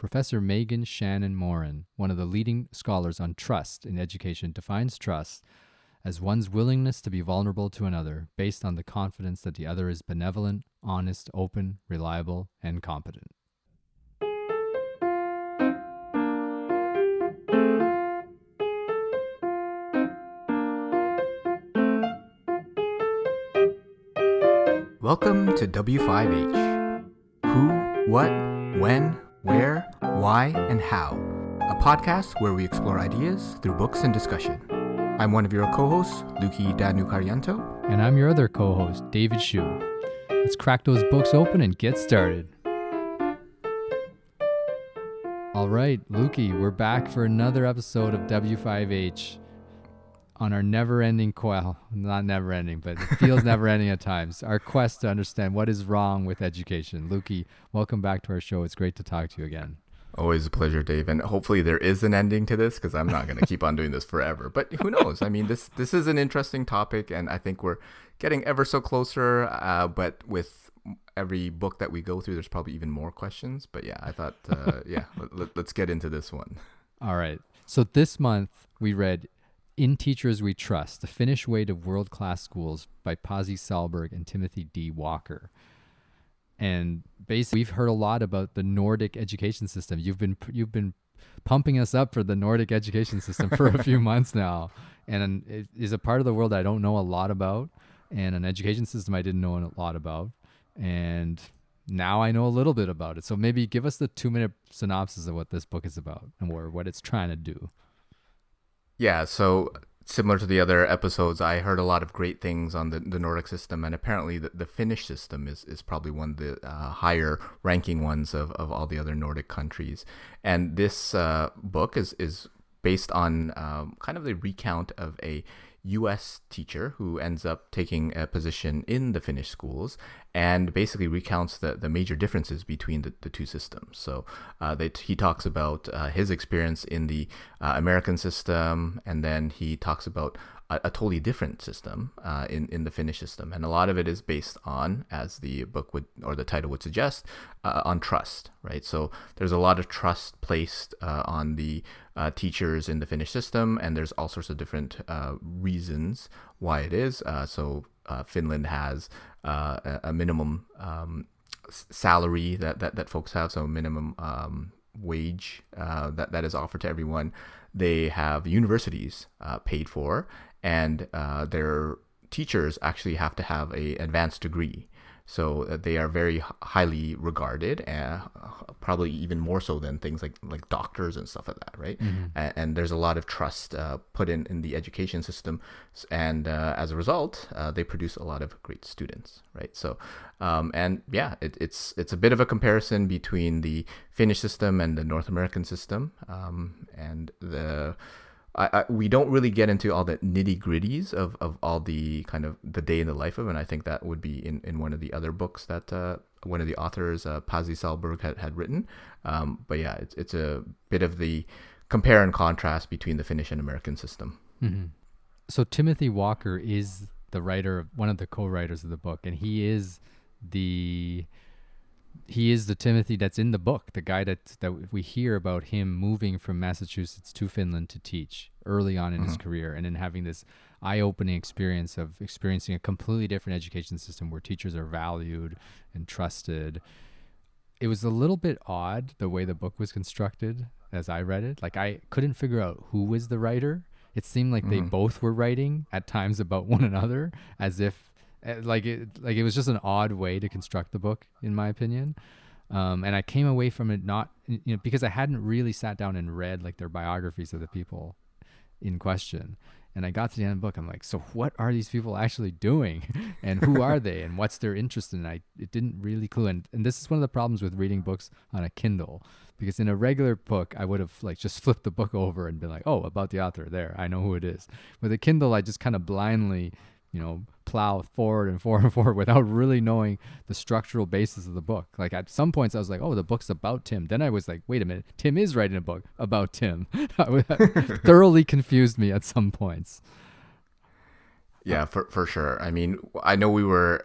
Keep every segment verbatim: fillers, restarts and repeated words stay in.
Professor Megan Shannon Moran, one of the leading scholars on trust in education, defines trust as one's willingness to be vulnerable to another based on the confidence that the other is benevolent, honest, open, reliable, and competent. Welcome to W five H. Who, what, when, where, why, and how. A podcast where we explore ideas through books and discussion. I'm one of your co-hosts, Luki Danucarianto. And I'm your other co-host, David Hsu. Let's crack those books open and get started. All right, Luki, we're back for another episode of W five H. On our never-ending quest, not never-ending, but it feels never-ending at times, our quest to understand what is wrong with education. Luki, welcome back to our show. It's great to talk to you again. Always a pleasure, Dave. And hopefully there is an ending to this because I'm not going to keep on doing this forever. But who knows? I mean, this this is an interesting topic, and I think we're getting ever so closer. Uh, but with every book that we go through, there's probably even more questions. But yeah, I thought, uh, yeah, let, let's get into this one. All right. So this month we read In Teachers We Trust: The Finnish Way to World-Class Schools by Pasi Sahlberg and Timothy D. Walker. And basically, we've heard a lot about the Nordic education system. You've been you've been pumping us up for the Nordic education system for a few months now, and it is a part of the world I don't know a lot about, and an education system I didn't know a lot about, and now I know a little bit about it. So maybe give us the two-minute synopsis of what this book is about and or what it's trying to do. Yeah, so similar to the other episodes, I heard a lot of great things on the, the Nordic system, and apparently the, the Finnish system is, is probably one of the uh, higher ranking ones of, of all the other Nordic countries. And this uh, book is, is based on um, kind of the recount of a U S teacher who ends up taking a position in the Finnish schools and basically recounts the, the major differences between the, the two systems. So uh, they, he talks about uh, his experience in the uh, American system, and then he talks about a, a totally different system uh, in, in the Finnish system. And a lot of it is based on, as the book would, or the title would suggest, uh, on trust, right? So there's a lot of trust placed uh, on the Uh, teachers in the Finnish system, and there's all sorts of different uh, reasons why it is. Uh, so uh, Finland has uh, a, a minimum um, s- salary that, that that folks have, so minimum um, wage uh, that that is offered to everyone. They have universities uh, paid for, and uh, their teachers actually have to have a advanced degree. So they are very highly regarded, and probably even more so than things like, like doctors and stuff like that, right? Mm-hmm. And, and there's a lot of trust uh, put in, in the education system. And uh, as a result, uh, they produce a lot of great students, right? So, um, and yeah, it, it's it's a bit of a comparison between the Finnish system and the North American system. Um, and the... I, I, we don't really get into all the nitty-gritties of, of all the kind of the day in the life of, and I think that would be in, in one of the other books that uh, one of the authors, uh, Pasi Sahlberg, had, had written. Um, but yeah, it's, it's a bit of the compare and contrast between the Finnish and American system. Mm-hmm. So Timothy Walker is the writer, one of the co-writers of the book, and he is the... He is the Timothy that's in the book, the guy that that we hear about him moving from Massachusetts to Finland to teach early on in mm-hmm. his career, and then having this eye-opening experience of experiencing a completely different education system where teachers are valued and trusted. It was a little bit odd the way the book was constructed as I read it. Like, I couldn't figure out who was the writer. It seemed like mm-hmm. they both were writing at times about one another, as if Like it, like it was just an odd way to construct the book, in my opinion. Um, and I came away from it not, you know, because I hadn't really sat down and read like their biographies of the people in question. And I got to the end of the book, I'm like, so what are these people actually doing, and who are they, and what's their interest in? And I it didn't really clue. And and this is one of the problems with reading books on a Kindle, because in a regular book, I would have like just flipped the book over and been like, oh, about the author there, I know who it is. With a Kindle, I just kind of blindly, you know, plow forward and forward and forward without really knowing the structural basis of the book. Like, at some points I was like, oh, the book's about Tim. Then I was like, wait a minute, Tim is writing a book about Tim. That thoroughly confused me at some points. Yeah, for, for sure. I mean, I know we were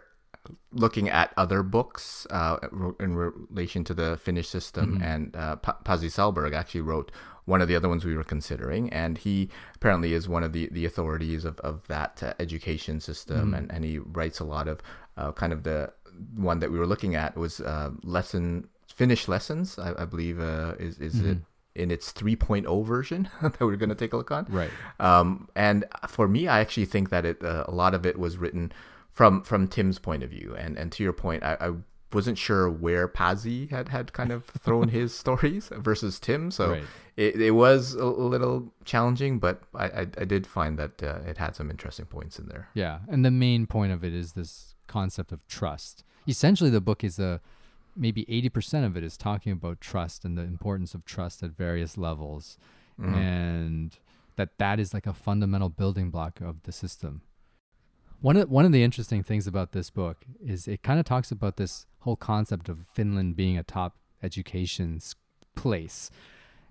looking at other books uh, in relation to the Finnish system, mm-hmm. and uh, P- Pasi Sahlberg actually wrote one of the other ones we were considering, and he apparently is one of the, the authorities of, of that uh, education system, mm-hmm. and, and he writes a lot of uh, kind of the one that we were looking at was uh, lesson Finnish lessons, I, I believe uh, is, is mm-hmm. it in its three point oh version that we're going to take a look on. Right. Um, and for me, I actually think that it uh, a lot of it was written from from Tim's point of view. And and to your point, I, I wasn't sure where Pasi had, had kind of thrown his stories versus Tim. So right. it, it was a little challenging, but I, I, I did find that uh, it had some interesting points in there. Yeah. And the main point of it is this concept of trust. Essentially, the book is a maybe eighty percent of it is talking about trust and the importance of trust at various levels. Mm-hmm. And that that is like a fundamental building block of the system. One of, one of the interesting things about this book is it kind of talks about this whole concept of Finland being a top education place.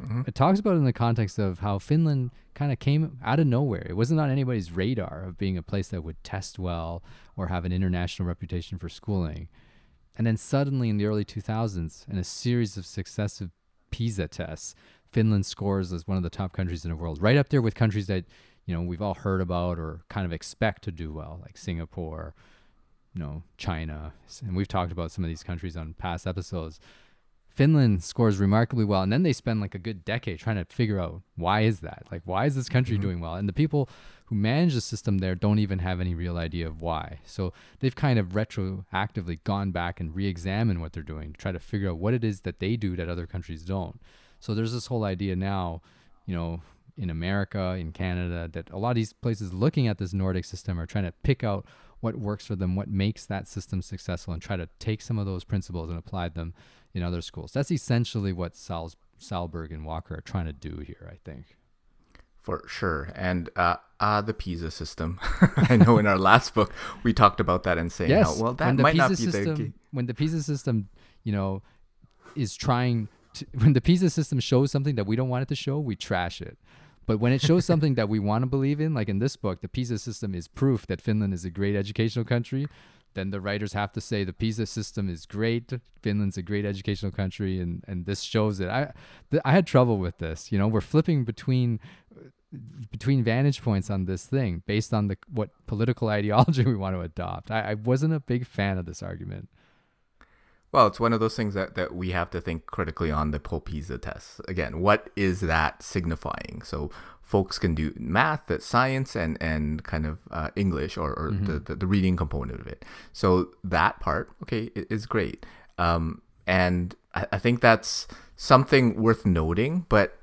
Mm-hmm. It talks about it in the context of how Finland kind of came out of nowhere. It wasn't on anybody's radar of being a place that would test well or have an international reputation for schooling. And then suddenly in the early two thousands, in a series of successive PISA tests, Finland scores as one of the top countries in the world, right up there with countries that, you know, we've all heard about or kind of expect to do well, like Singapore, you know, China. And we've talked about some of these countries on past episodes. Finland scores remarkably well, and then they spend like a good decade trying to figure out, why is that? Like, why is this country mm-hmm. doing well? And the people who manage the system there don't even have any real idea of why. So they've kind of retroactively gone back and re-examined what they're doing to try to figure out what it is that they do that other countries don't. So there's this whole idea now, you know, in America, in Canada, that a lot of these places looking at this Nordic system are trying to pick out what works for them, what makes that system successful, and try to take some of those principles and apply them in other schools. That's essentially what Sal- Sahlberg and Walker are trying to do here, I think. For sure. And uh, uh, the PISA system. I know in our last book, we talked about that and saying, yes, how, well, that might not be the key. When the PISA system, you know, is trying to, when the PISA system shows something that we don't want it to show, we trash it. But when it shows something that we want to believe in, like in this book, the PISA system is proof that Finland is a great educational country. Then the writers have to say the PISA system is great. Finland's a great educational country, and, and this shows it. I th- I had trouble with this. You know, we're flipping between between vantage points on this thing based on the what political ideology we want to adopt. I, I wasn't a big fan of this argument. Well, it's one of those things that, that we have to think critically on the PISA test. Again, what is that signifying? So folks can do math, science, and, and kind of uh, English or, or mm-hmm. the, the, the reading component of it. So that part, okay, is great. Um, and I, I think that's something worth noting, but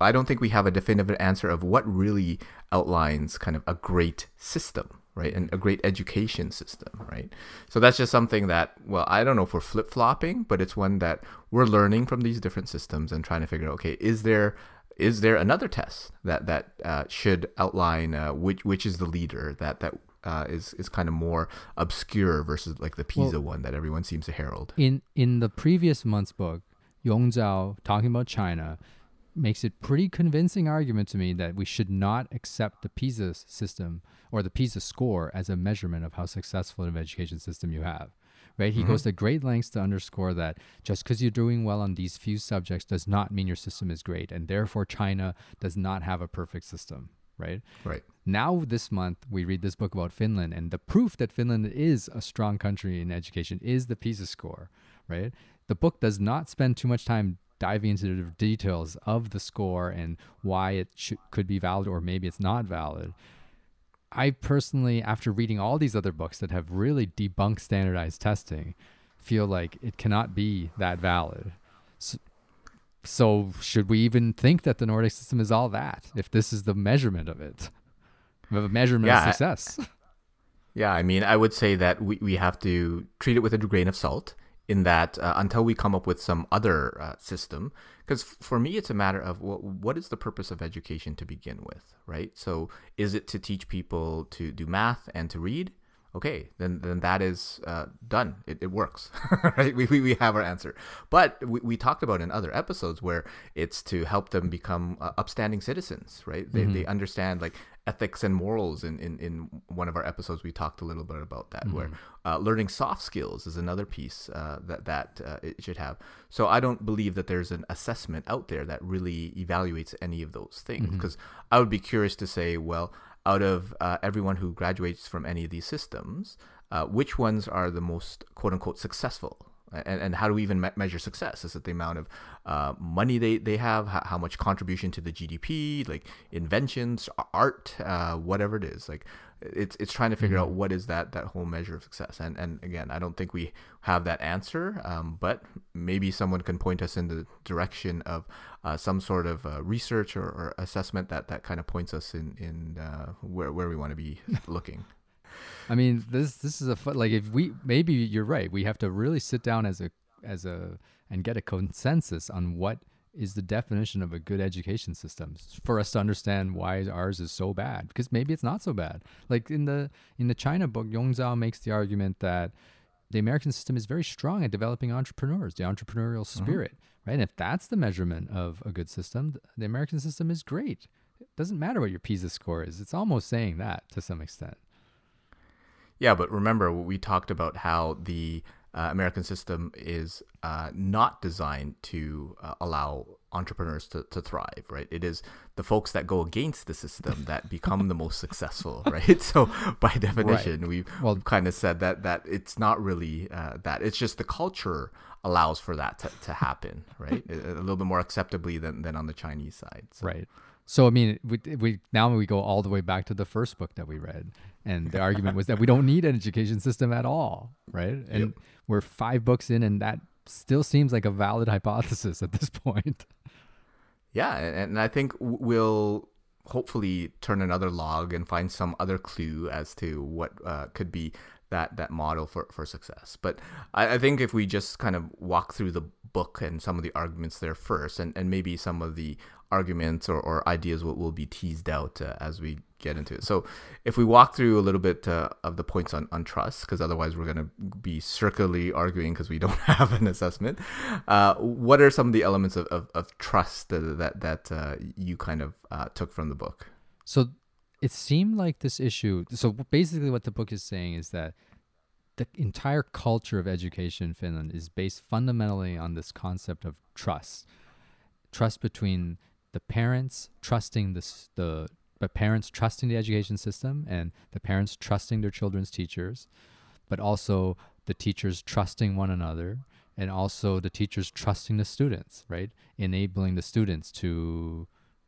I don't think we have a definitive answer of what really outlines kind of a great system. Right, and a great education system, right? So that's just something that, well, I don't know if we're flip-flopping, but it's one that we're learning from these different systems and trying to figure out, okay, is there is there another test that that uh, should outline uh, which which is the leader that that uh, is is kind of more obscure versus like the PISA well, one that everyone seems to herald. In in the previous month's book, Yong Zhao, talking about China, makes it pretty convincing argument to me that we should not accept the PISA system or the PISA score as a measurement of how successful an education system you have, right? He mm-hmm. goes to great lengths to underscore that just because you're doing well on these few subjects does not mean your system is great, and therefore China does not have a perfect system, right? Right. Now this month, we read this book about Finland, and the proof that Finland is a strong country in education is the PISA score, right? The book does not spend too much time diving into the details of the score and why it should, could be valid or maybe it's not valid. I personally, after reading all these other books that have really debunked standardized testing, feel like it cannot be that valid. So, so should we even think that the Nordic system is all that if this is the measurement of it, of a measurement yeah, of success? I, yeah, I mean, I would say that we, we have to treat it with a grain of salt in that uh, until we come up with some other uh, system, because f- for me, it's a matter of well, what is the purpose of education to begin with, right? So is it to teach people to do math and to read? okay, then then that is uh, done. It, it works, right? We, we we have our answer. But we, we talked about in other episodes where it's to help them become uh, upstanding citizens, right? They, mm-hmm. they understand like ethics and morals. In, in, in one of our episodes, we talked a little bit about that, mm-hmm. where uh, learning soft skills is another piece uh, that, that uh, it should have. So I don't believe that there's an assessment out there that really evaluates any of those things, because mm-hmm. I would be curious to say, well, out of uh, everyone who graduates from any of these systems, uh, which ones are the most quote-unquote successful? And, and how do we even me- measure success? Is it the amount of uh, money they, they have, how, how much contribution to the G D P, like inventions, art, uh, whatever it is? Like it's it's trying to figure mm-hmm. out what is that that whole measure of success. And and again, I don't think we have that answer, um, but maybe someone can point us in the direction of Uh, some sort of uh, research or, or assessment that, that kind of points us in in uh, where where we want to be looking. I mean, this this is a fun, like if we maybe you're right. We have to really sit down as a as a and get a consensus on what is the definition of a good education system for us to understand why ours is so bad, because maybe it's not so bad. Like in the in the China book, Yong Zhao makes the argument that the American system is very strong at developing entrepreneurs, the entrepreneurial spirit. Mm-hmm. Right? And if that's the measurement of a good system, the American system is great. It doesn't matter what your PISA score is. It's almost saying that to some extent. Yeah, but remember, we talked about how the uh, American system is uh, not designed to uh, allow entrepreneurs to, to thrive, right? It is the folks that go against the system that become the most successful, right? So by definition, right. we've well, kind of said that that it's not really uh, that. It's just the culture allows for that to, to happen, right? A, a little bit more acceptably than, than on the Chinese side. So. Right. So, I mean, we, we now we go all the way back to the first book that we read. And the argument was that we don't need an education system at all, right? And yep. we're five books in, and that still seems like a valid hypothesis at this point. Yeah, and I think we'll hopefully turn another log and find some other clue as to what uh, could be that that model for, for success. But I, I think if we just kind of walk through the book and some of the arguments there first, and, and maybe some of the arguments or, or ideas will, will be teased out uh, as we get into it. So if we walk through a little bit uh, of the points on, on trust, because otherwise we're going to be circularly arguing because we don't have an assessment. Uh, what are some of the elements of, of, of trust that, that uh, you kind of uh, took from the book? So it seemed like this issue, so basically what the book is saying is that the entire culture of education in Finland is based fundamentally on this concept of trust. Trust between the parents trusting the, the the parents trusting the education system, and the parents trusting their children's teachers, but also the teachers trusting one another, and also the teachers trusting the students, right? Enabling the students to,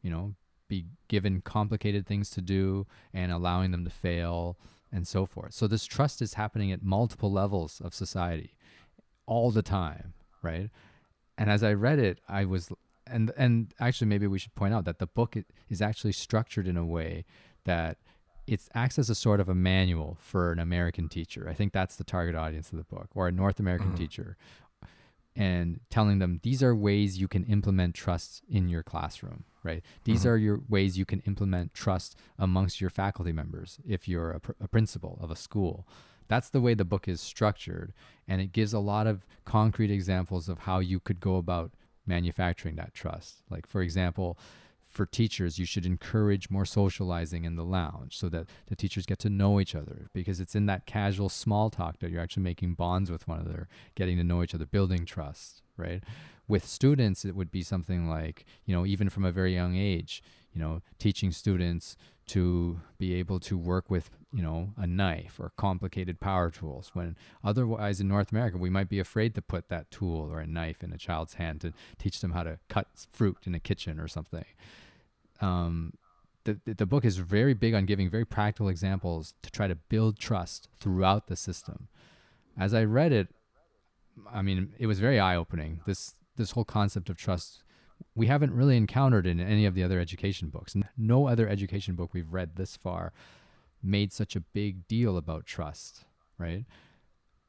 you know, be given complicated things to do and allowing them to fail and so forth. So this trust is happening at multiple levels of society all the time, right? And as I read it, I was... And and actually, maybe we should point out that the book is actually structured in a way that it acts as a sort of a manual for an American teacher. I think that's the target audience of the book, or a North American mm-hmm. teacher, and telling them these are ways you can implement trust in your classroom, right? These mm-hmm. are your ways you can implement trust amongst your faculty members if you're a, pr- a principal of a school. That's the way the book is structured, and it gives a lot of concrete examples of how you could go about manufacturing that trust. Like, for example, for teachers, you should encourage more socializing in the lounge so that the teachers get to know each other, because it's in that casual small talk that you're actually making bonds with one another, getting to know each other, building trust, right? With students, it would be something like, you know, even from a very young age, you know, teaching students to be able to work with, you know, a knife or complicated power tools, when otherwise in North America, we might be afraid to put that tool or a knife in a child's hand to teach them how to cut fruit in a kitchen or something. Um, the, the book is very big on giving very practical examples to try to build trust throughout the system. As I read it, I mean, it was very eye-opening. This, this whole concept of trust we haven't really encountered in any of the other education books. No other education book we've read this far made such a big deal about trust, right?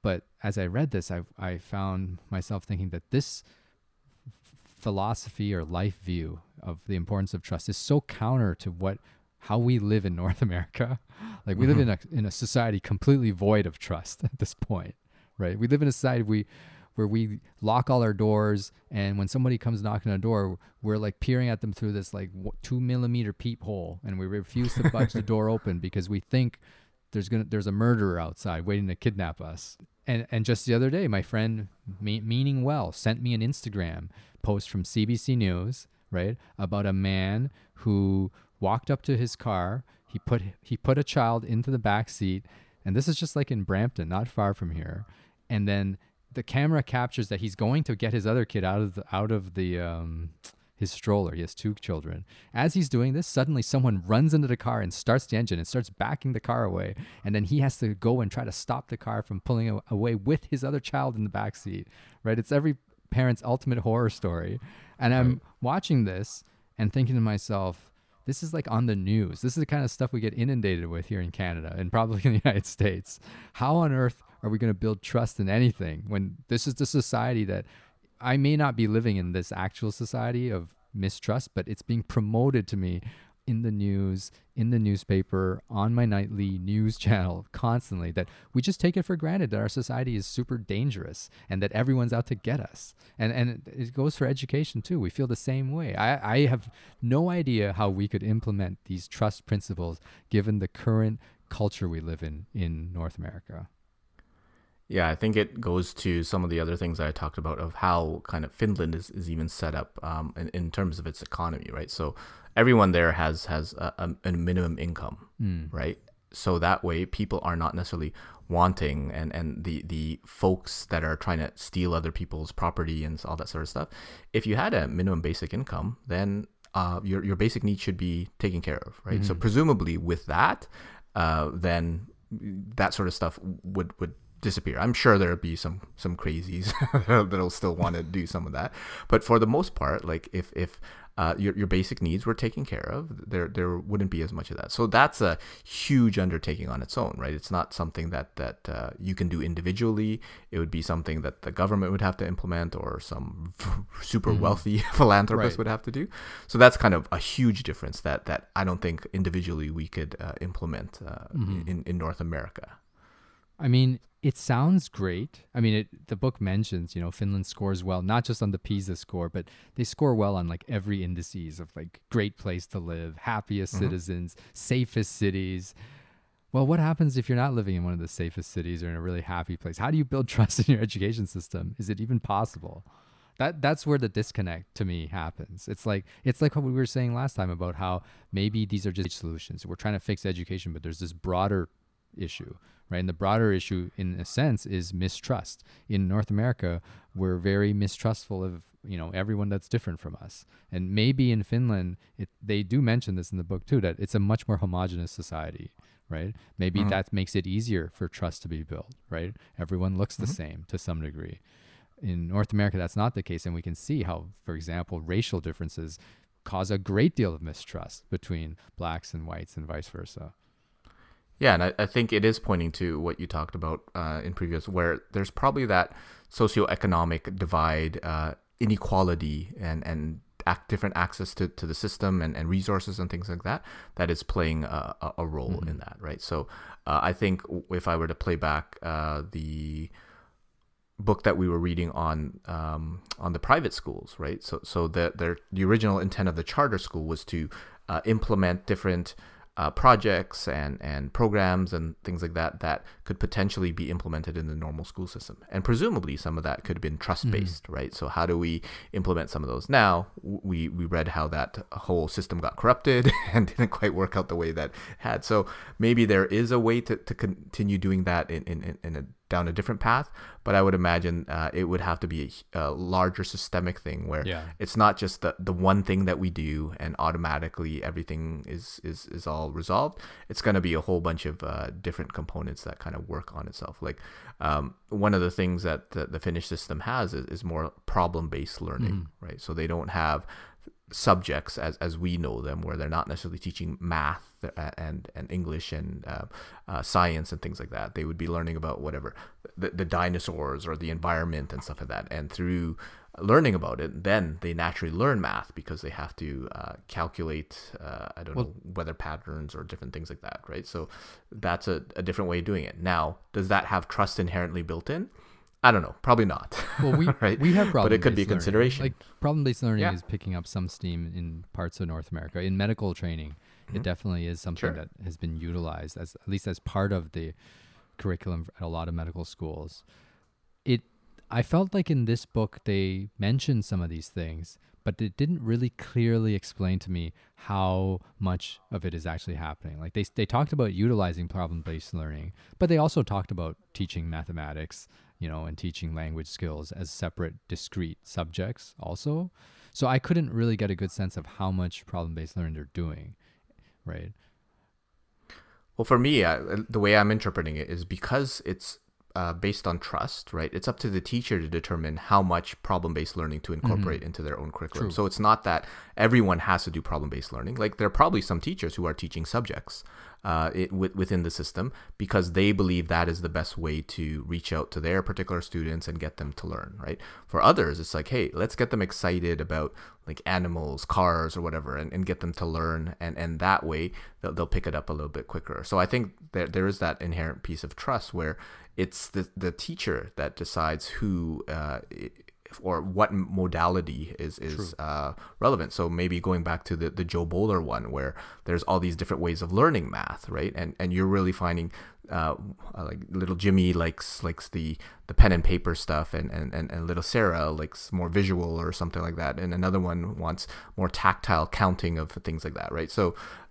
But as I read this, I I found myself thinking that this philosophy or life view of the importance of trust is so counter to what how we live in North America. Like we mm-hmm. live in a in a society completely void of trust at this point, right? We live in a society we where we lock all our doors, and when somebody comes knocking on a door, we're like peering at them through this like two millimeter peephole, and we refuse to budge the door open because we think there's gonna there's a murderer outside waiting to kidnap us. And and just the other day, my friend me- meaning well sent me an Instagram post from C B C News, right, about a man who walked up to his car. He put he put a child into the back seat, and this is just like in Brampton, not far from here. And then the camera captures that he's going to get his other kid out of the, out of the um, his stroller. He has two children. As he's doing this, suddenly someone runs into the car and starts the engine and starts backing the car away. And then he has to go and try to stop the car from pulling away with his other child in the backseat, right? It's every parent's ultimate horror story. And I'm right. watching this and thinking to myself, this is like on the news. This is the kind of stuff we get inundated with here in Canada and probably in the United States. How on earth are we going to build trust in anything when this is the society that I may not be living in, this actual society of mistrust, but it's being promoted to me in the news, in the newspaper, on my nightly news channel constantly, that we just take it for granted that our society is super dangerous and that everyone's out to get us. And and it goes for education too. We feel the same way. I, I have no idea how we could implement these trust principles given the current culture we live in in North America. Yeah, I think it goes to some of the other things I talked about of how kind of Finland is, is even set up um, in, in terms of its economy, right? So everyone there has has a, a minimum income, mm. right? So that way people are not necessarily wanting and, and the, the folks that are trying to steal other people's property and all that sort of stuff. If you had a minimum basic income, then uh, your, your basic needs should be taken care of, right? Mm. So presumably with that, uh, then that sort of stuff would would disappear. I'm sure there'll be some some crazies that'll still want to do some of that, but for the most part, like if if uh, your your basic needs were taken care of, there there wouldn't be as much of that. So that's a huge undertaking on its own, right? It's not something that that uh, you can do individually. It would be something that the government would have to implement, or some super wealthy mm. philanthropist right. would have to do. So that's kind of a huge difference that that I don't think individually we could uh, implement uh, mm-hmm. in in North America. I mean, it sounds great. I mean, it, the book mentions, you know, Finland scores well, not just on the PISA score, but they score well on like every indices of like great place to live, happiest mm-hmm. citizens, safest cities. Well, what happens if you're not living in one of the safest cities or in a really happy place? How do you build trust in your education system? Is it even possible? That that's where the disconnect to me happens. It's like it's like what we were saying last time about how maybe these are just solutions. We're trying to fix education, but there's this broader issue, right? And the broader issue, in a sense, is mistrust. In North America, we're very mistrustful of, you know, everyone that's different from us. And maybe in Finland, it, they do mention this in the book too, that it's a much more homogenous society, right? Maybe mm-hmm. that makes it easier for trust to be built, right? Everyone looks mm-hmm. the same to some degree. In North America, that's not the case. And we can see how, for example, racial differences cause a great deal of mistrust between blacks and whites and vice versa. Yeah, and I, I think it is pointing to what you talked about uh, in previous, where there's probably that socioeconomic divide, uh, inequality, and and act, different access to, to the system and, and resources and things like that, that is playing a, a role mm-hmm. in that, right? So uh, I think if I were to play back uh, the book that we were reading on um, on the private schools, right? So so the, their, the original intent of the charter school was to uh, implement different Uh, projects and, and programs and things like that that could potentially be implemented in the normal school system. And presumably some of that could have been trust-based, mm-hmm. right? So how do we implement some of those now? We we read how that whole system got corrupted and didn't quite work out the way that it had. So maybe there is a way to, to continue doing that in, in, in a down a different path, but I would imagine uh, it would have to be a, a larger systemic thing where yeah. it's not just the, the one thing that we do and automatically everything is is, is all resolved. It's going to be a whole bunch of uh, different components that kind of work on itself. Like um, one of the things that the, the Finnish system has is, is more problem-based learning, mm. right? So they don't have subjects as, as we know them, where they're not necessarily teaching math and and English and uh, uh, science and things like that. They would be learning about whatever the, the dinosaurs or the environment and stuff like that. And through learning about it, then they naturally learn math because they have to uh, calculate, uh, I don't well, know, weather patterns or different things like that, right? So that's a, a different way of doing it. Now, does that have trust inherently built in? I don't know. Probably not. Well, we right? we have problem-based But it could be a consideration. Learning. Like problem-based learning yeah. is picking up some steam in parts of North America. In medical training, mm-hmm. it definitely is something sure. that has been utilized, as at least as part of the curriculum at a lot of medical schools. It I felt like in this book, they mentioned some of these things, but it didn't really clearly explain to me how much of it is actually happening. Like they they talked about utilizing problem-based learning, but they also talked about teaching mathematics, you know, and teaching language skills as separate, discrete subjects also. So I couldn't really get a good sense of how much problem-based learning they're doing, right? Well, for me, I, the way I'm interpreting it is because it's Uh, based on trust, right? It's up to the teacher to determine how much problem-based learning to incorporate mm-hmm. into their own curriculum. True. So it's not that everyone has to do problem-based learning. Like there are probably some teachers who are teaching subjects uh, it, w- within the system because they believe that is the best way to reach out to their particular students and get them to learn, right? For others, it's like, hey, let's get them excited about like animals, cars, or whatever, and, and get them to learn. And, and that way they'll, they'll pick it up a little bit quicker. So I think there there is that inherent piece of trust where it's the, the teacher that decides who uh, or what modality is, is uh, relevant. So maybe going back to the, the Joe Bowler one where there's all these different ways of learning math, right? And and you're really finding uh, like little Jimmy likes likes the, the pen and paper stuff and, and, and, and little Sarah likes more visual or something like that. And another one wants more tactile counting of things like that, right? So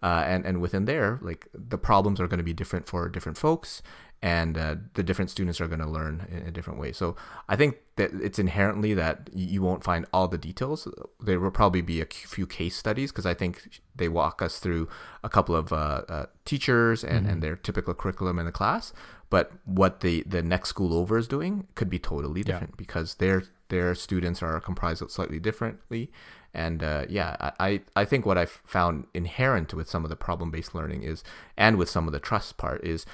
uh, and, and within there, like the problems are going to be different for different folks. And uh, the different students are going to learn in a different way. So I think that it's inherently that you won't find all the details. There will probably be a few case studies because I think they walk us through a couple of uh, uh, teachers and, mm-hmm. and their typical curriculum in the class. But what the, the next school over is doing could be totally different yeah. because their their students are comprised slightly differently. And uh, yeah, I, I think what I've found inherent with some of the problem-based learning is, and with some of the trust part is,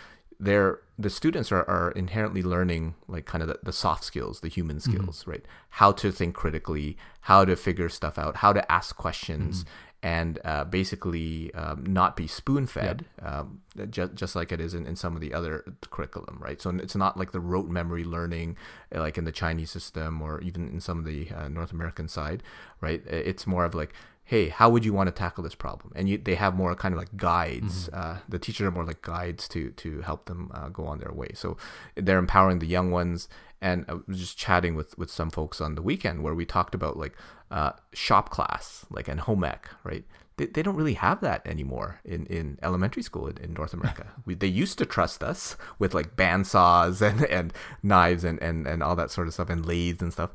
they're the students are, are inherently learning like kind of the, the soft skills, the human skills, mm-hmm. right? How to think critically, how to figure stuff out, how to ask questions, mm-hmm. and uh, basically um, not be spoon-fed, yeah. um, just, just like it is in, in some of the other curriculum, right? So it's not like the rote memory learning, like in the Chinese system or even in some of the uh, North American side, right? It's more of like, hey, how would you want to tackle this problem? And you, they have more kind of like guides. Mm-hmm. Uh, the teachers are more like guides to to help them uh, go on their way. So they're empowering the young ones. And I was just chatting with, with some folks on the weekend where we talked about like uh, shop class, like and home ec, right? They, they don't really have that anymore in, in elementary school in, in North America. we, they used to trust us with like bandsaws and, and knives and, and, and all that sort of stuff and lathes and stuff.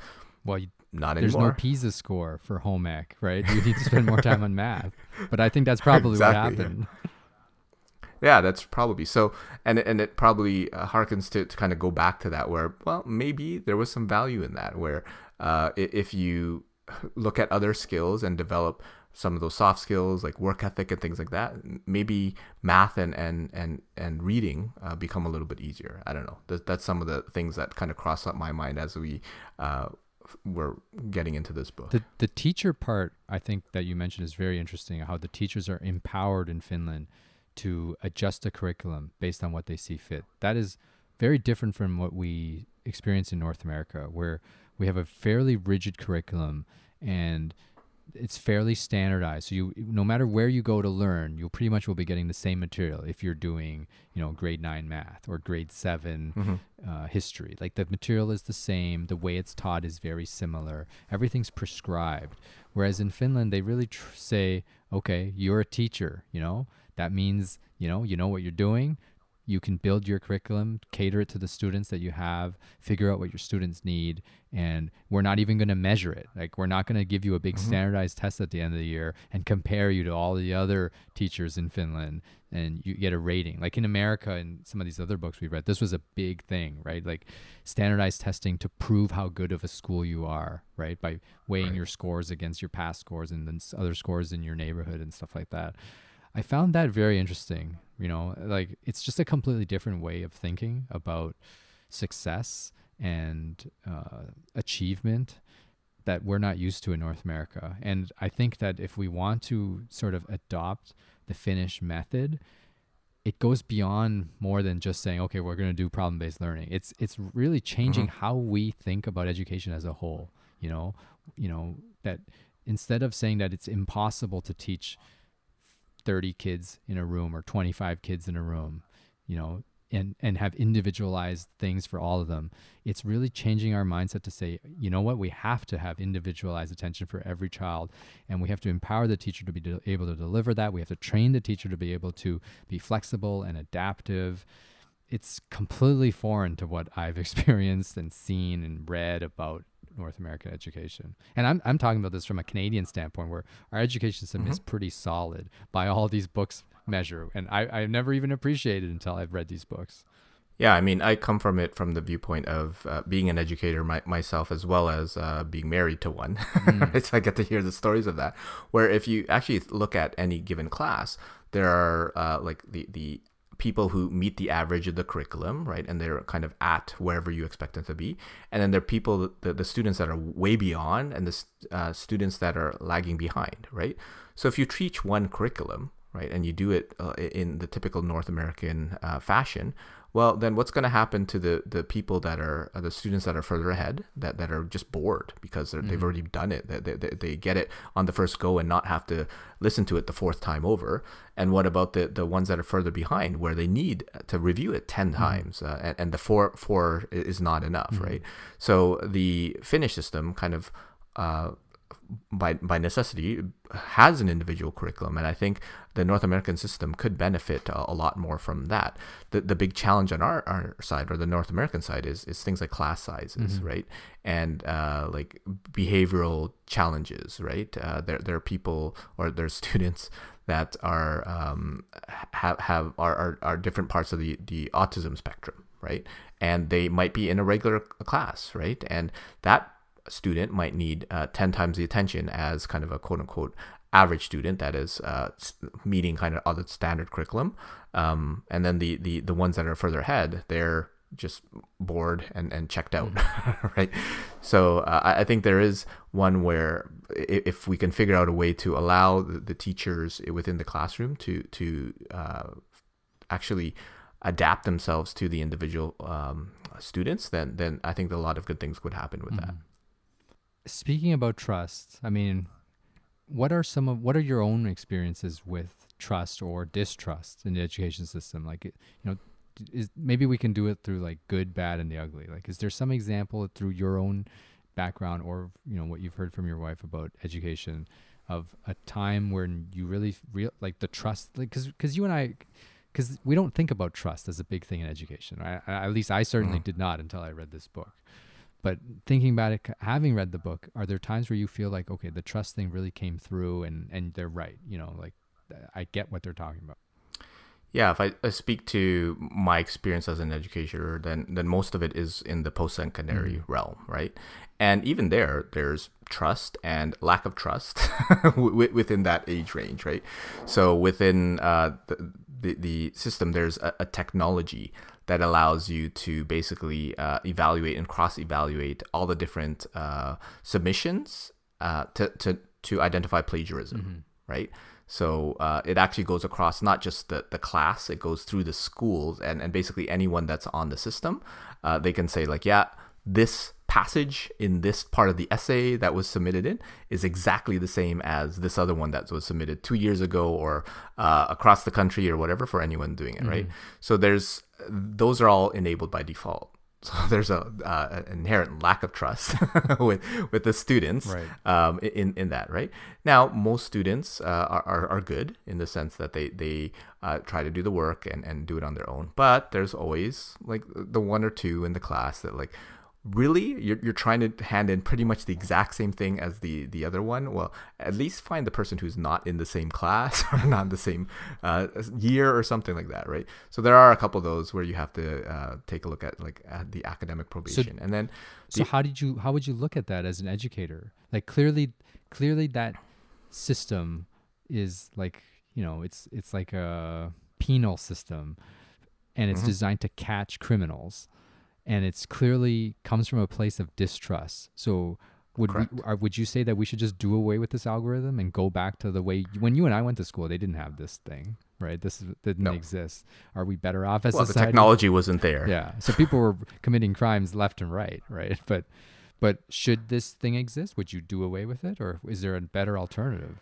Well, you- Not There's anymore. no PISA score for home ec, right? You need to spend more time on math. But I think that's probably exactly, what happened. Yeah. yeah, that's probably so. And and it probably uh, harkens to, to kind of go back to that where, well, maybe there was some value in that where uh, if you look at other skills and develop some of those soft skills like work ethic and things like that, maybe math and and and and reading uh, become a little bit easier. I don't know. That, that's some of the things that kind of cross up my mind as we uh, we're getting into this book. The, the teacher part, I think that you mentioned is very interesting, how the teachers are empowered in Finland to adjust the curriculum based on what they see fit. That is very different from what we experience in North America, where we have a fairly rigid curriculum and it's fairly standardized. So you, no matter where you go to learn, you pretty much will be getting the same material if you're doing, you know, grade nine math or grade seven mm-hmm. uh, history. Like the material is the same. The way it's taught is very similar. Everything's prescribed. Whereas in Finland, they really tr- say, okay, you're a teacher, you know, that means, you know, you know what you're doing. You can build your curriculum, cater it to the students that you have, figure out what your students need, and we're not even going to measure it. Like, we're not going to give you a big mm-hmm. standardized test at the end of the year and compare you to all the other teachers in Finland, and you get a rating. Like in America and some of these other books we read, this was a big thing, right? Like standardized testing to prove how good of a school you are, right? By weighing right. your scores against your past scores and then other scores in your neighborhood and stuff like that. I found that very interesting, you know, like it's just a completely different way of thinking about success and uh, achievement that we're not used to in North America. And I think that if we want to sort of adopt the Finnish method, it goes beyond more than just saying, okay, we're going to do problem-based learning. It's it's really changing mm-hmm. how we think about education as a whole. You know, you know that instead of saying that it's impossible to teach thirty kids in a room or twenty-five kids in a room, you know, and and have individualized things for all of them, it's really changing our mindset to say, you know what, we have to have individualized attention for every child, and we have to empower the teacher to be de- able to deliver that. We have to train the teacher to be able to be flexible and adaptive. It's completely foreign to what I've experienced and seen and read about North American education. And I'm I'm talking about this from a Canadian standpoint, where our education system mm-hmm. is pretty solid by all these books measure, and I, I never even appreciated it until I've read these books. Yeah, I mean, I come from it from the viewpoint of uh, being an educator my, myself, as well as uh, being married to one. Mm. Right? So I get to hear the stories of that, where if you actually look at any given class, there are uh, like the, the people who meet the average of the curriculum, right? And they're kind of at wherever you expect them to be. And then there are people, the, the students that are way beyond, and the uh, students that are lagging behind, right? So if you teach one curriculum, right, and you do it uh, in the typical North American uh, fashion, well, then what's going to happen to the the people that are uh, the students that are further ahead, that, that are just bored because mm-hmm. they've already done it, they, they, they get it on the first go and not have to listen to it the fourth time over? And what about the, the ones that are further behind, where they need to review it ten mm-hmm. times, uh, and, and the four four is not enough, mm-hmm. right? So the Finnish system kind of uh, by by necessity has an individual curriculum, and I think the North American system could benefit a, a lot more from that. The the big challenge on our, our side, or the North American side, is is things like class sizes, mm-hmm. right? And uh, like behavioral challenges, right? Uh, there there are people, or there's students that are um, have have are, are are different parts of the the autism spectrum, right? And they might be in a regular class, right? And that student might need uh, ten times the attention as kind of a quote unquote average student that is uh, meeting kind of other standard curriculum. Um, and then the, the, the ones that are further ahead, they're just bored and, and checked out, mm-hmm. right? So uh, I think there is one where if we can figure out a way to allow the teachers within the classroom to, to uh, actually adapt themselves to the individual um, students, then, then I think a lot of good things would happen with mm-hmm. that. Speaking about trust, I mean, what are some of what are your own experiences with trust or distrust in the education system? Like, you know, is, maybe we can do it through like good, bad, and the ugly. Like, is there some example through your own background, or, you know, what you've heard from your wife about education, of a time when you really real like the trust, like, because because you and I, because we don't think about trust as a big thing in education, right? I, at least I certainly mm. did not until I read this book. But thinking about it, having read the book, are there times where you feel like, okay, the trust thing really came through, and, and they're right, you know, like I get what they're talking about? Yeah, if I, I speak to my experience as an educator, then then most of it is in the post-secondary mm-hmm. realm, right? And even there, there's trust and lack of trust within that age range, right? So within uh, the, the, the system, there's a, a technology that allows you to basically uh, evaluate and cross-evaluate all the different uh, submissions uh, to, to, to identify plagiarism, mm-hmm. right? So uh, it actually goes across not just the, the class, it goes through the schools, and, and basically anyone that's on the system, uh, they can say like, yeah, this passage in this part of the essay that was submitted in is exactly the same as this other one that was submitted two years ago, or uh, across the country, or whatever, for anyone doing it, mm-hmm. right? So there's those are all enabled by default. So there's a uh, an inherent lack of trust with with the students, right. um, in in that right now. Most students uh, are, are are good in the sense that they they uh, try to do the work and, and do it on their own. But there's always like the one or two in the class that like, really, you're you're trying to hand in pretty much the exact same thing as the the other one? Well, at least find the person who's not in the same class or not in the same uh, year or something like that, right? So there are a couple of those where you have to uh, take a look at like at the academic probation, so, and then. The, so how did you how would you look at that as an educator? Like clearly, clearly that system is like, you know, it's it's like a penal system, and it's mm-hmm. designed to catch criminals. And it's clearly comes from a place of distrust. So Would we, or would you say that we should just do away with this algorithm and go back to the way when you and I went to school? They didn't have this thing, right? This didn't no. exist. Are we better off as well, society? The technology wasn't there. Yeah, so people were committing crimes left and right, right? But but should this thing exist? Would you do away with it, or is there a better alternative?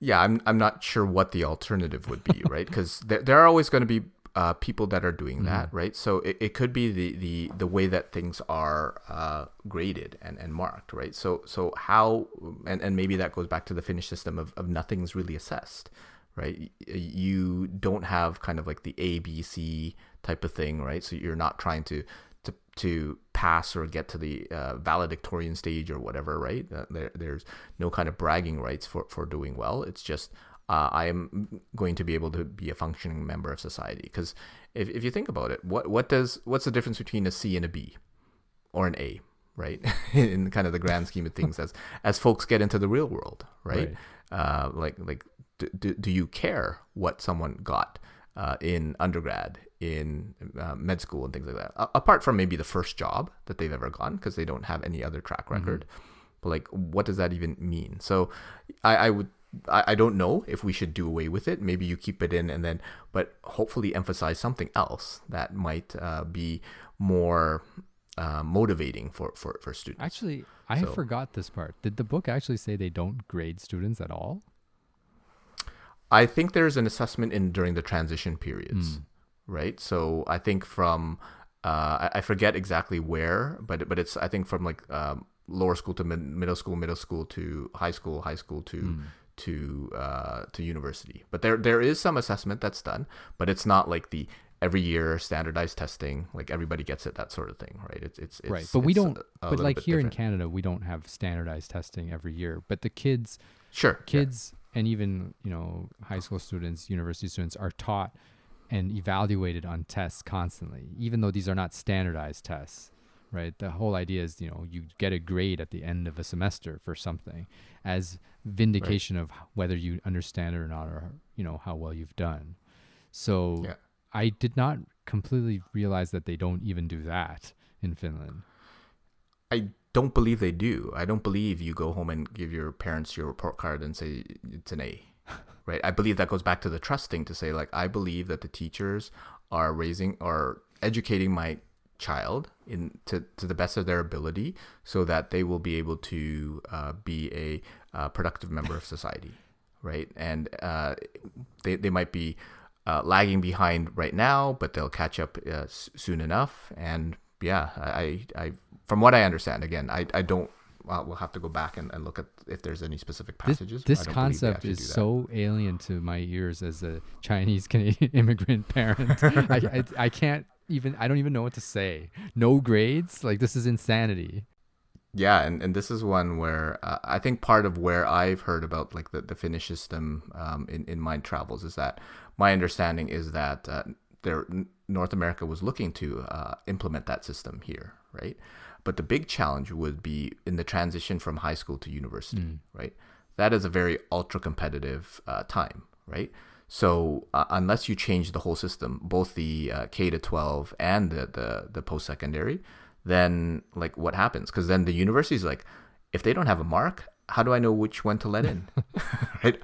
Yeah, I'm I'm not sure what the alternative would be, right? Because there there are always going to be uh, people that are doing mm-hmm. that, right? So it, it could be the, the, the way that things are uh, graded and, and marked, right? So so how and, and maybe that goes back to the Finnish system of, of nothing's really assessed, right? You don't have kind of like the A, B, C type of thing, right? So you're not trying to to to pass or get to the uh, valedictorian stage or whatever, right? Uh, there, there's no kind of bragging rights for, for doing well. It's just uh, I am going to be able to be a functioning member of society. Because if, if you think about it, what what does what's the difference between a C and a B or an A, right? In kind of the grand scheme of things, as as folks get into the real world, right? right. Uh, like like do, do you care what someone got uh, in undergrad? in uh, med school and things like that, a- apart from maybe the first job that they've ever gotten because they don't have any other track record. Mm-hmm. But like, what does that even mean? So I, I would, I, I don't know if we should do away with it. Maybe you keep it in and then, but hopefully emphasize something else that might uh, be more uh, motivating for, for, for students. Actually, I so, forgot this part. Did the book actually say they don't grade students at all? I think there's an assessment in during the transition periods. Mm. Right. So I think from uh, I forget exactly where, but but it's I think from like um, lower school to mid- middle school, middle school to high school, high school to mm. to uh, to university. But there there is some assessment that's done, but it's not like the every year standardized testing, like everybody gets it, that sort of thing. Right. It's it's, it's right. But it's we don't. A, a but like here different. In Canada, we don't have standardized testing every year. But the kids, sure, kids, yeah. and even you know high school students, university students are taught and evaluated on tests constantly, even though these are not standardized tests, right? The whole idea is, you know, you get a grade at the end of a semester for something as vindication right. of whether you understand it or not, or, you know, how well you've done. So yeah. I did not completely realize that they don't even do that in Finland. I don't believe they do. I don't believe you go home and give your parents your report card and say it's an A. Right, I believe that goes back to the trust thing to say, like, I believe that the teachers are raising or educating my child in to, to the best of their ability so that they will be able to uh, be a uh, productive member of society, right? And uh, they, they might be uh, lagging behind right now, but they'll catch up uh, s- soon enough. And yeah, I, I from what I understand, again, I, I don't. Well, we'll have to go back and, and look at if there's any specific passages. This, this concept is so alien to my ears as a Chinese Canadian immigrant parent. I, I I can't even, I don't even know what to say. No grades? Like, this is insanity. Yeah, and, and this is one where uh, I think part of where I've heard about like the, the Finnish system um, in, in my travels is that my understanding is that uh, there, North America was looking to uh, implement that system here, right? But the big challenge would be in the transition from high school to university, mm. right? That is a very ultra-competitive uh, time, right? So uh, unless you change the whole system, both the uh, K to twelve and the the, the post-secondary, then like what happens? Because then the university is like, if they don't have a mark, how do I know which one to let in? Right?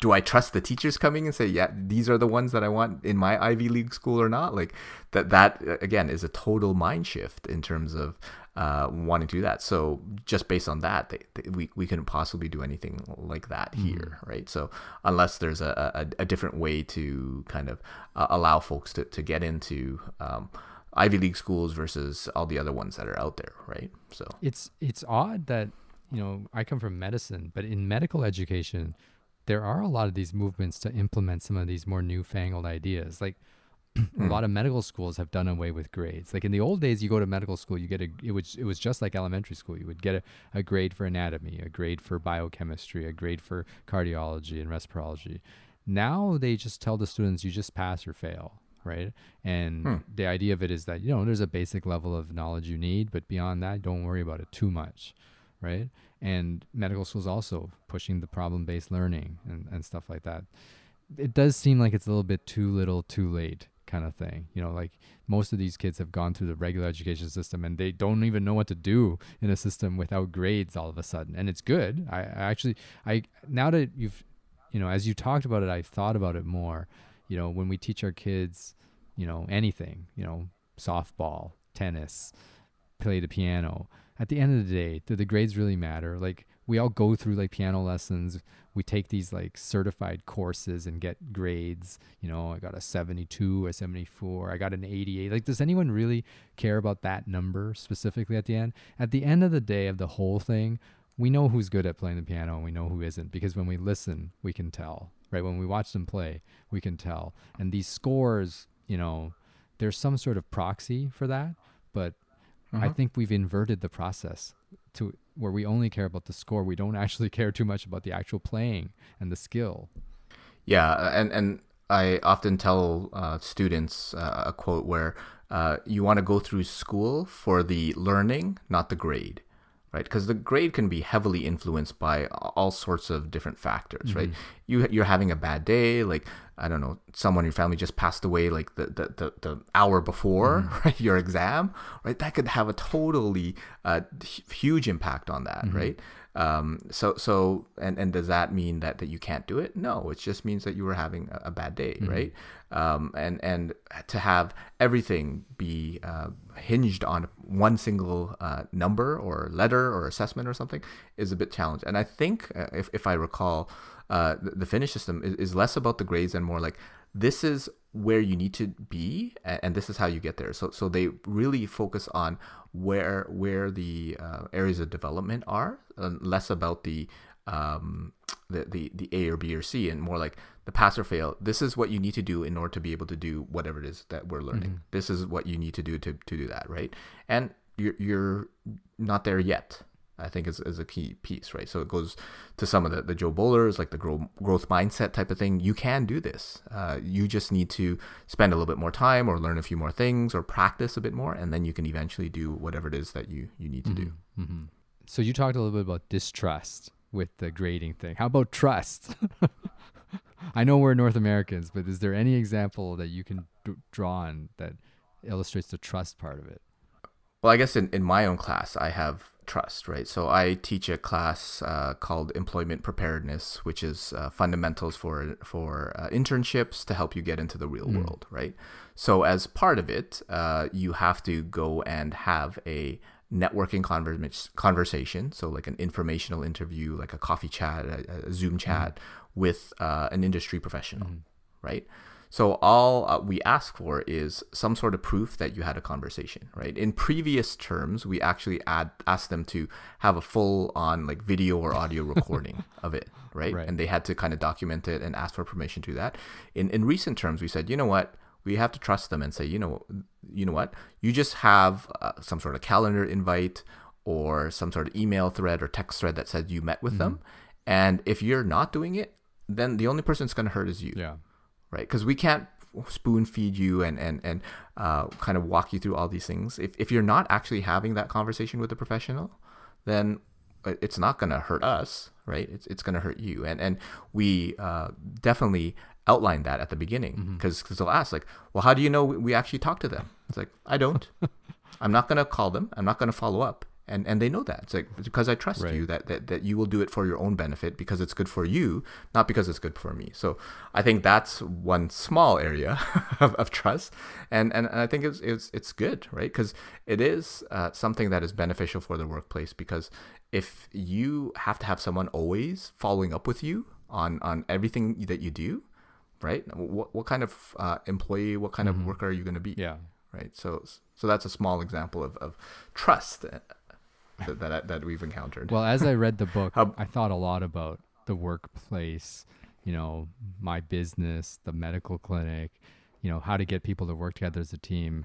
Do I trust the teachers coming and say, yeah, these are the ones that I want in my Ivy League school or not? Like that, that again is a total mind shift in terms of uh, wanting to do that. So just based on that, they, they, we, we couldn't possibly do anything like that mm. here. Right. So unless there's a, a, a different way to kind of uh, allow folks to, to get into, um, Ivy League schools versus all the other ones that are out there. Right. So it's, it's odd that, you know, I come from medicine, but in medical education, there are a lot of these movements to implement some of these more newfangled ideas. Like a lot of medical schools have done away with grades. Like in the old days, you go to medical school, you get a, it was, it was just like elementary school. You would get a, a grade for anatomy, a grade for biochemistry, a grade for cardiology and respirology. Now they just tell the students, you just pass or fail. Right. And hmm. the idea of it is that, you know, there's a basic level of knowledge you need, but beyond that, don't worry about it too much. Right. And medical schools also pushing the problem-based learning and, and stuff like that. It does seem like it's a little bit too little, too late kind of thing. You know, like most of these kids have gone through the regular education system and they don't even know what to do in a system without grades all of a sudden. And it's good. I, I actually, I, now that you've, you know, as you talked about it, I've thought about it more. You know, when we teach our kids, you know, anything, you know, softball, tennis, play the piano, at the end of the day, do the grades really matter? Like, we all go through like piano lessons. We take these like certified courses and get grades. You know, I got a seventy-two, a seventy-four, I got an eighty-eight. Like, does anyone really care about that number specifically at the end? At the end of the day of the whole thing, we know who's good at playing the piano and we know who isn't, because when we listen, we can tell, right? When we watch them play, we can tell. And these scores, you know, there's some sort of proxy for that, but uh-huh. I think we've inverted the process to where we only care about the score. We don't actually care too much about the actual playing and the skill. Yeah, and, and I often tell uh, students uh, a quote where uh, you want to go through school for the learning, not the grade, right? Because the grade can be heavily influenced by all sorts of different factors, mm-hmm. right? You, you're having a bad day, like, I don't know, someone in your family just passed away like the the, the, the hour before mm-hmm. right, your exam, right? That could have a totally uh, huge impact on that, mm-hmm. right? Um, so, so and, and does that mean that, that you can't do it? No, it just means that you were having a, a bad day, mm-hmm. right? Um, and, and to have everything be uh, hinged on one single uh, number or letter or assessment or something is a bit challenging. And I think, uh, if, if I recall, Uh, the, the Finnish system is, is less about the grades and more like, this is where you need to be, and, and this is how you get there. So, so they really focus on where where the uh, areas of development are, uh, less about the, um, the the the A or B or C, and more like the pass or fail. This is what you need to do in order to be able to do whatever it is that we're learning. Mm-hmm. This is what you need to do to to do that, right? And you're you're not there yet, I think is, is a key piece, right? So it goes to some of the, the Joe Bowlers, like the grow, growth mindset type of thing. You can do this. Uh, you just need to spend a little bit more time or learn a few more things or practice a bit more, and then you can eventually do whatever it is that you, you need to mm-hmm. do. Mm-hmm. So you talked a little bit about distrust with the grading thing. How about trust? I know we're North Americans, but is there any example that you can d- draw on that illustrates the trust part of it? Well, I guess in, in my own class, I have trust, right? So I teach a class uh, called Employment Preparedness, which is uh, fundamentals for for uh, internships to help you get into the real mm. world, right? So as part of it, uh, you have to go and have a networking converse- conversation, so like an informational interview, like a coffee chat, a, a Zoom chat mm. with uh, an industry professional, mm. right? So all uh, we ask for is some sort of proof that you had a conversation, right? In previous terms, we actually add, asked them to have a full-on like video or audio recording of it, right? right? And they had to kind of document it and ask for permission to do that. In in recent terms, we said, you know what? We have to trust them and say, you know, you know what? You just have uh, some sort of calendar invite or some sort of email thread or text thread that said you met with mm-hmm. them. And if you're not doing it, then the only person it's going to hurt is you. Yeah. Right, because we can't spoon feed you and and and uh, kind of walk you through all these things. If if you're not actually having that conversation with a professional, then it's not going to hurt us, right? It's it's going to hurt you, and and we uh, definitely outline that at the beginning, because mm-hmm. they'll ask like, well, how do you know we actually talked to them? It's like, I don't. I'm not going to call them. I'm not going to follow up. And and they know that. It's like, because I trust right. you that, that, that you will do it for your own benefit, because it's good for you, not because it's good for me. So I think that's one small area of, of trust. And, and and I think it's it's it's good, right? Because it is uh, something that is beneficial for the workplace, because if you have to have someone always following up with you on, on everything that you do, right? What, what kind of uh, employee, what kind mm-hmm. of worker are you going to be? Yeah. Right? So so that's a small example of, of trust that that we've encountered. Well, as I read the book, How, I thought a lot about the workplace, you know, my business, the medical clinic, you know, how to get people to work together as a team.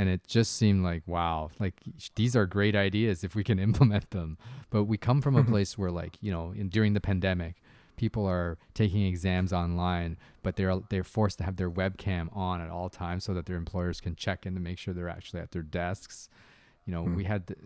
And it just seemed like, wow, like these are great ideas if we can implement them. But we come from a place where, like, you know, in, during the pandemic, people are taking exams online, but they're they're forced to have their webcam on at all times so that their employers can check in to make sure they're actually at their desks. You know, mm-hmm. we had the,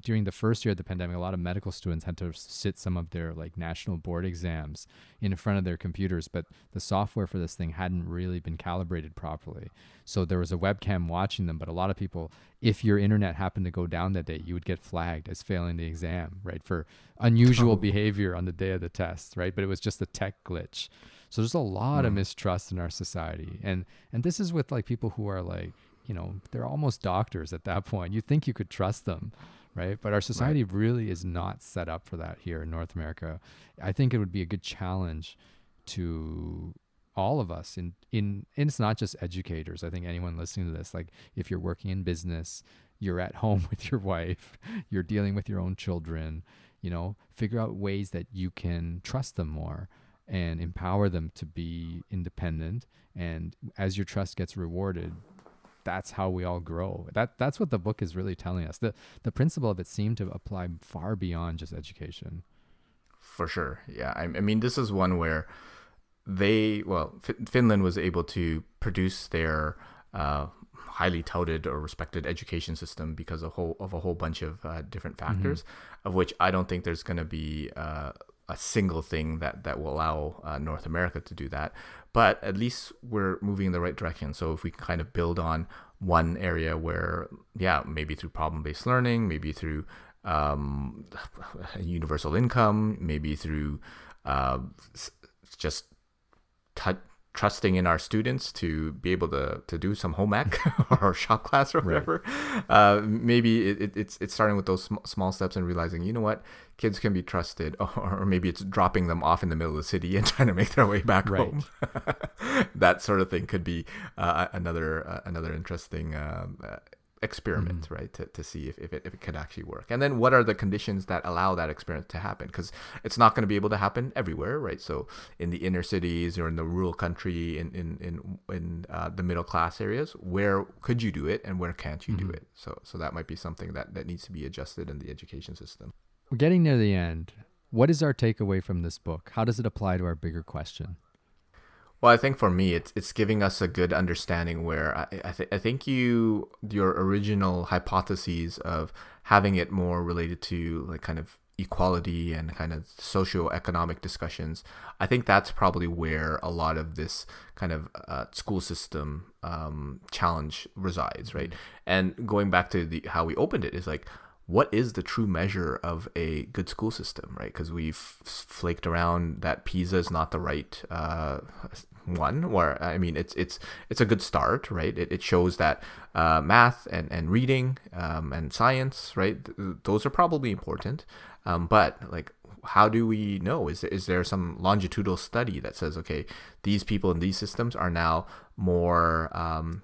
during the first year of the pandemic, a lot of medical students had to sit some of their like national board exams in front of their computers, but the software for this thing hadn't really been calibrated properly. So there was a webcam watching them, but a lot of people, if your internet happened to go down that day, you would get flagged as failing the exam, right? For unusual oh. behavior on the day of the test, right? But it was just a tech glitch. So there's a lot mm. of mistrust in our society. And, and this is with like people who are like, you know, they're almost doctors at that point. You think you could trust them, right? But our society right. really is not set up for that here in North America. I think it would be a good challenge to all of us. In, in, and it's not just educators. I think anyone listening to this, like if you're working in business, you're at home with your wife, you're dealing with your own children, you know, figure out ways that you can trust them more and empower them to be independent. And as your trust gets rewarded, that's how we all grow. That that's what the book is really telling us. The the principle of it seemed to apply far beyond just education. For sure. Yeah. I, I mean, this is one where they, well, F- Finland was able to produce their uh, highly touted or respected education system because of, whole, of a whole bunch of uh, different factors, mm-hmm. of which I don't think there's going to be uh, a single thing that, that will allow uh, North America to do that. But at least we're moving in the right direction. So if we can kind of build on one area where, yeah, maybe through problem-based learning, maybe through um, universal income, maybe through uh, just t- trusting in our students to be able to, to do some home ec or shop class or whatever, right. uh, maybe it, it's it's starting with those sm- small steps and realizing, you know what, kids can be trusted, or, or maybe it's dropping them off in the middle of the city and trying to make their way back right. home. That sort of thing could be uh, another uh, another interesting um, uh, experiment, mm-hmm. right, to, to see if, if, it, if it could actually work. And then what are the conditions that allow that experiment to happen? Because it's not going to be able to happen everywhere, right? So in the inner cities or in the rural country, in in, in, in uh, the middle class areas, where could you do it and where can't you mm-hmm. do it? So so that might be something that, that needs to be adjusted in the education system. We're getting near the end. What is our takeaway from this book? How does it apply to our bigger question? Well, I think for me, it's it's giving us a good understanding where I I, th- I think you your original hypotheses of having it more related to like kind of equality and kind of socioeconomic discussions. I think that's probably where a lot of this kind of uh, school system um, challenge resides, right? And going back to the how we opened it is like, what is the true measure of a good school system, right? Because we've flaked around that PISA is not the right uh, one. Where I mean, it's it's it's a good start, right? It, it shows that uh, math and and reading um, and science, right? Th- those are probably important, um, but like, how do we know? Is there, is there some longitudinal study that says, okay, these people in these systems are now more um,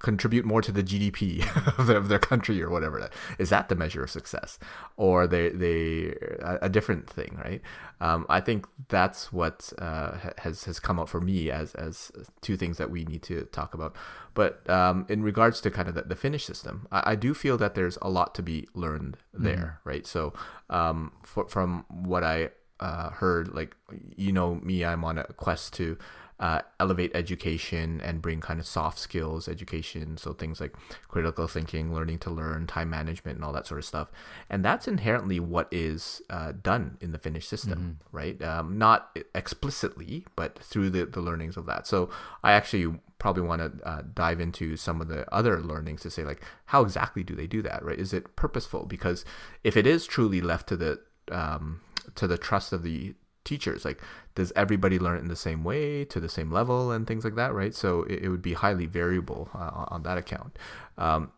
contribute more to the G D P of their, of their country or whatever? Is that the measure of success, or they they a different thing, right? Um, I think that's what uh, has has come out for me as as two things that we need to talk about. But um, in regards to kind of the, the Finnish system, I, I do feel that there's a lot to be learned there, mm. right? So um, for, from what I uh, heard, like you know me, I'm on a quest to Uh, elevate education and bring kind of soft skills education, so things like critical thinking, learning to learn, time management, and all that sort of stuff. And that's inherently what is uh, done in the Finnish system, mm-hmm. right? Um, not explicitly, but through the, the learnings of that. So I actually probably want to uh, dive into some of the other learnings to say, like, how exactly do they do that, right? Is it purposeful? Because if it is truly left to the um, to the trust of the teachers, like, does everybody learn it in the same way to the same level and things like that, right? So it, it would be highly variable uh, on that account. Um,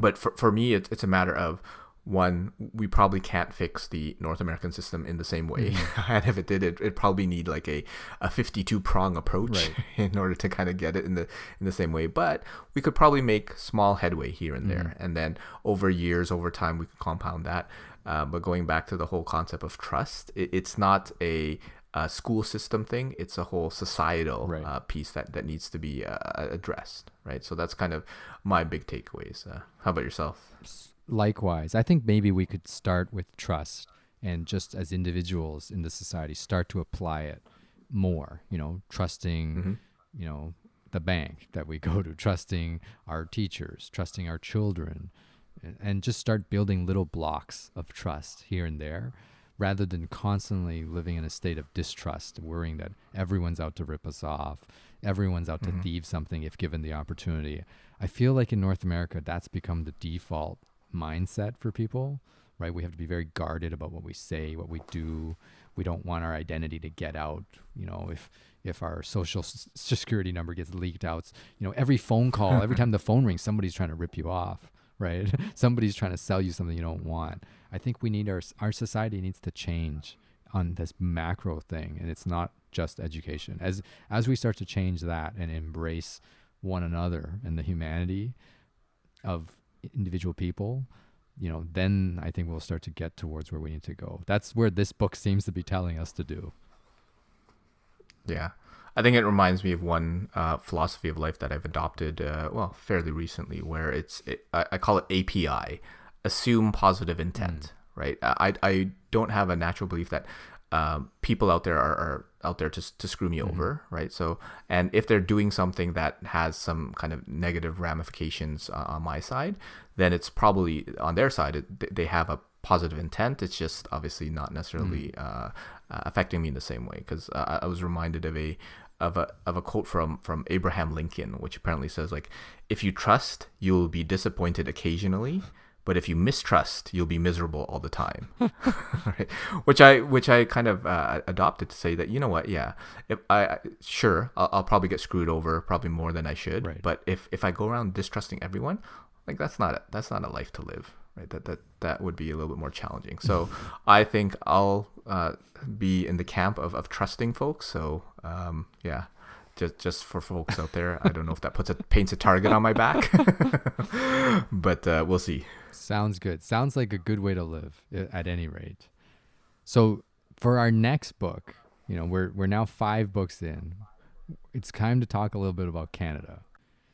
but for, for me, it's, it's a matter of, one, we probably can't fix the North American system in the same way. Mm-hmm. And if it did, it, it'd probably need like a, a fifty-two prong approach, right, in order to kind of get it in the in the same way. But we could probably make small headway here and there. Mm-hmm. And then over years, over time, we could compound that. Uh, but going back to the whole concept of trust, it, it's not a, a school system thing. It's a whole societal right. uh, piece that, that needs to be uh, addressed, right? So that's kind of my big takeaways. Uh, how about yourself? Likewise, I think maybe we could start with trust, and just as individuals in the society, start to apply it more, you know, trusting, mm-hmm. you know, the bank that we go to, trusting our teachers, trusting our children, and just start building little blocks of trust here and there, rather than constantly living in a state of distrust, worrying that everyone's out to rip us off, everyone's out mm-hmm. to thieve something if given the opportunity. I feel like in North America, that's become the default mindset for people, right? We have to be very guarded about what we say, what we do. We don't want our identity to get out. You know, if if our social s- security number gets leaked out, you know, every phone call, every time the phone rings, somebody's trying to rip you off, right? Somebody's trying to sell you something you don't want. I think we need our our society needs to change on this macro thing, and it's not just education. As as we start to change that and embrace one another and the humanity of individual people, you know, then I think we'll start to get towards where we need to go. That's where this book seems to be telling us to do. Yeah. I think it reminds me of one uh, philosophy of life that I've adopted, uh, well, fairly recently, where it's, it, I, I call it A P I, assume positive intent, mm. right? I, I don't have a natural belief that um, people out there are, are out there to, to screw me mm-hmm. over, right? So, and if they're doing something that has some kind of negative ramifications uh, on my side, then it's probably on their side, it, they have a positive intent. It's just obviously not necessarily mm. uh, uh, affecting me in the same way. Because uh, I was reminded of a, of a of a quote from from Abraham Lincoln, which apparently says, like, if you trust, you will be disappointed occasionally, but if you mistrust, you'll be miserable all the time. Right? Which I which I kind of uh, adopted to say that, you know what, yeah, if I sure I'll, I'll probably get screwed over, probably more than I should, right. But if if I go around distrusting everyone, like that's not a, that's not a life to live. Right, that, that that would be a little bit more challenging. So I think I'll uh, be in the camp of, of trusting folks. So um, yeah, just just for folks out there, I don't know if that puts a paints a target on my back, but uh, we'll see. Sounds good. Sounds like a good way to live, at any rate. So for our next book, you know, we're we're now five books in. It's time to talk a little bit about Canada.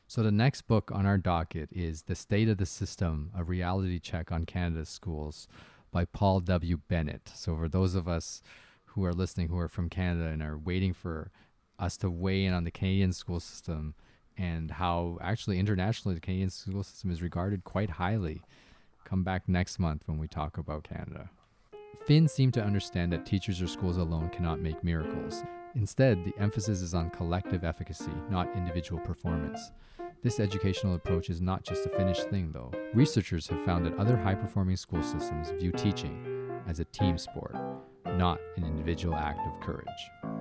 So the next book on our docket is The State of the System, A Reality Check on Canada's Schools by Paul W. Bennett. So for those of us who are listening who are from Canada and are waiting for us to weigh in on the Canadian school system and how actually internationally the Canadian school system is regarded quite highly, come back next month when we talk about Canada. Finns seem to understand that teachers or schools alone cannot make miracles. Instead, the emphasis is on collective efficacy, not individual performance. This educational approach is not just a Finnish thing, though. Researchers have found that other high-performing school systems view teaching as a team sport, not an individual act of courage.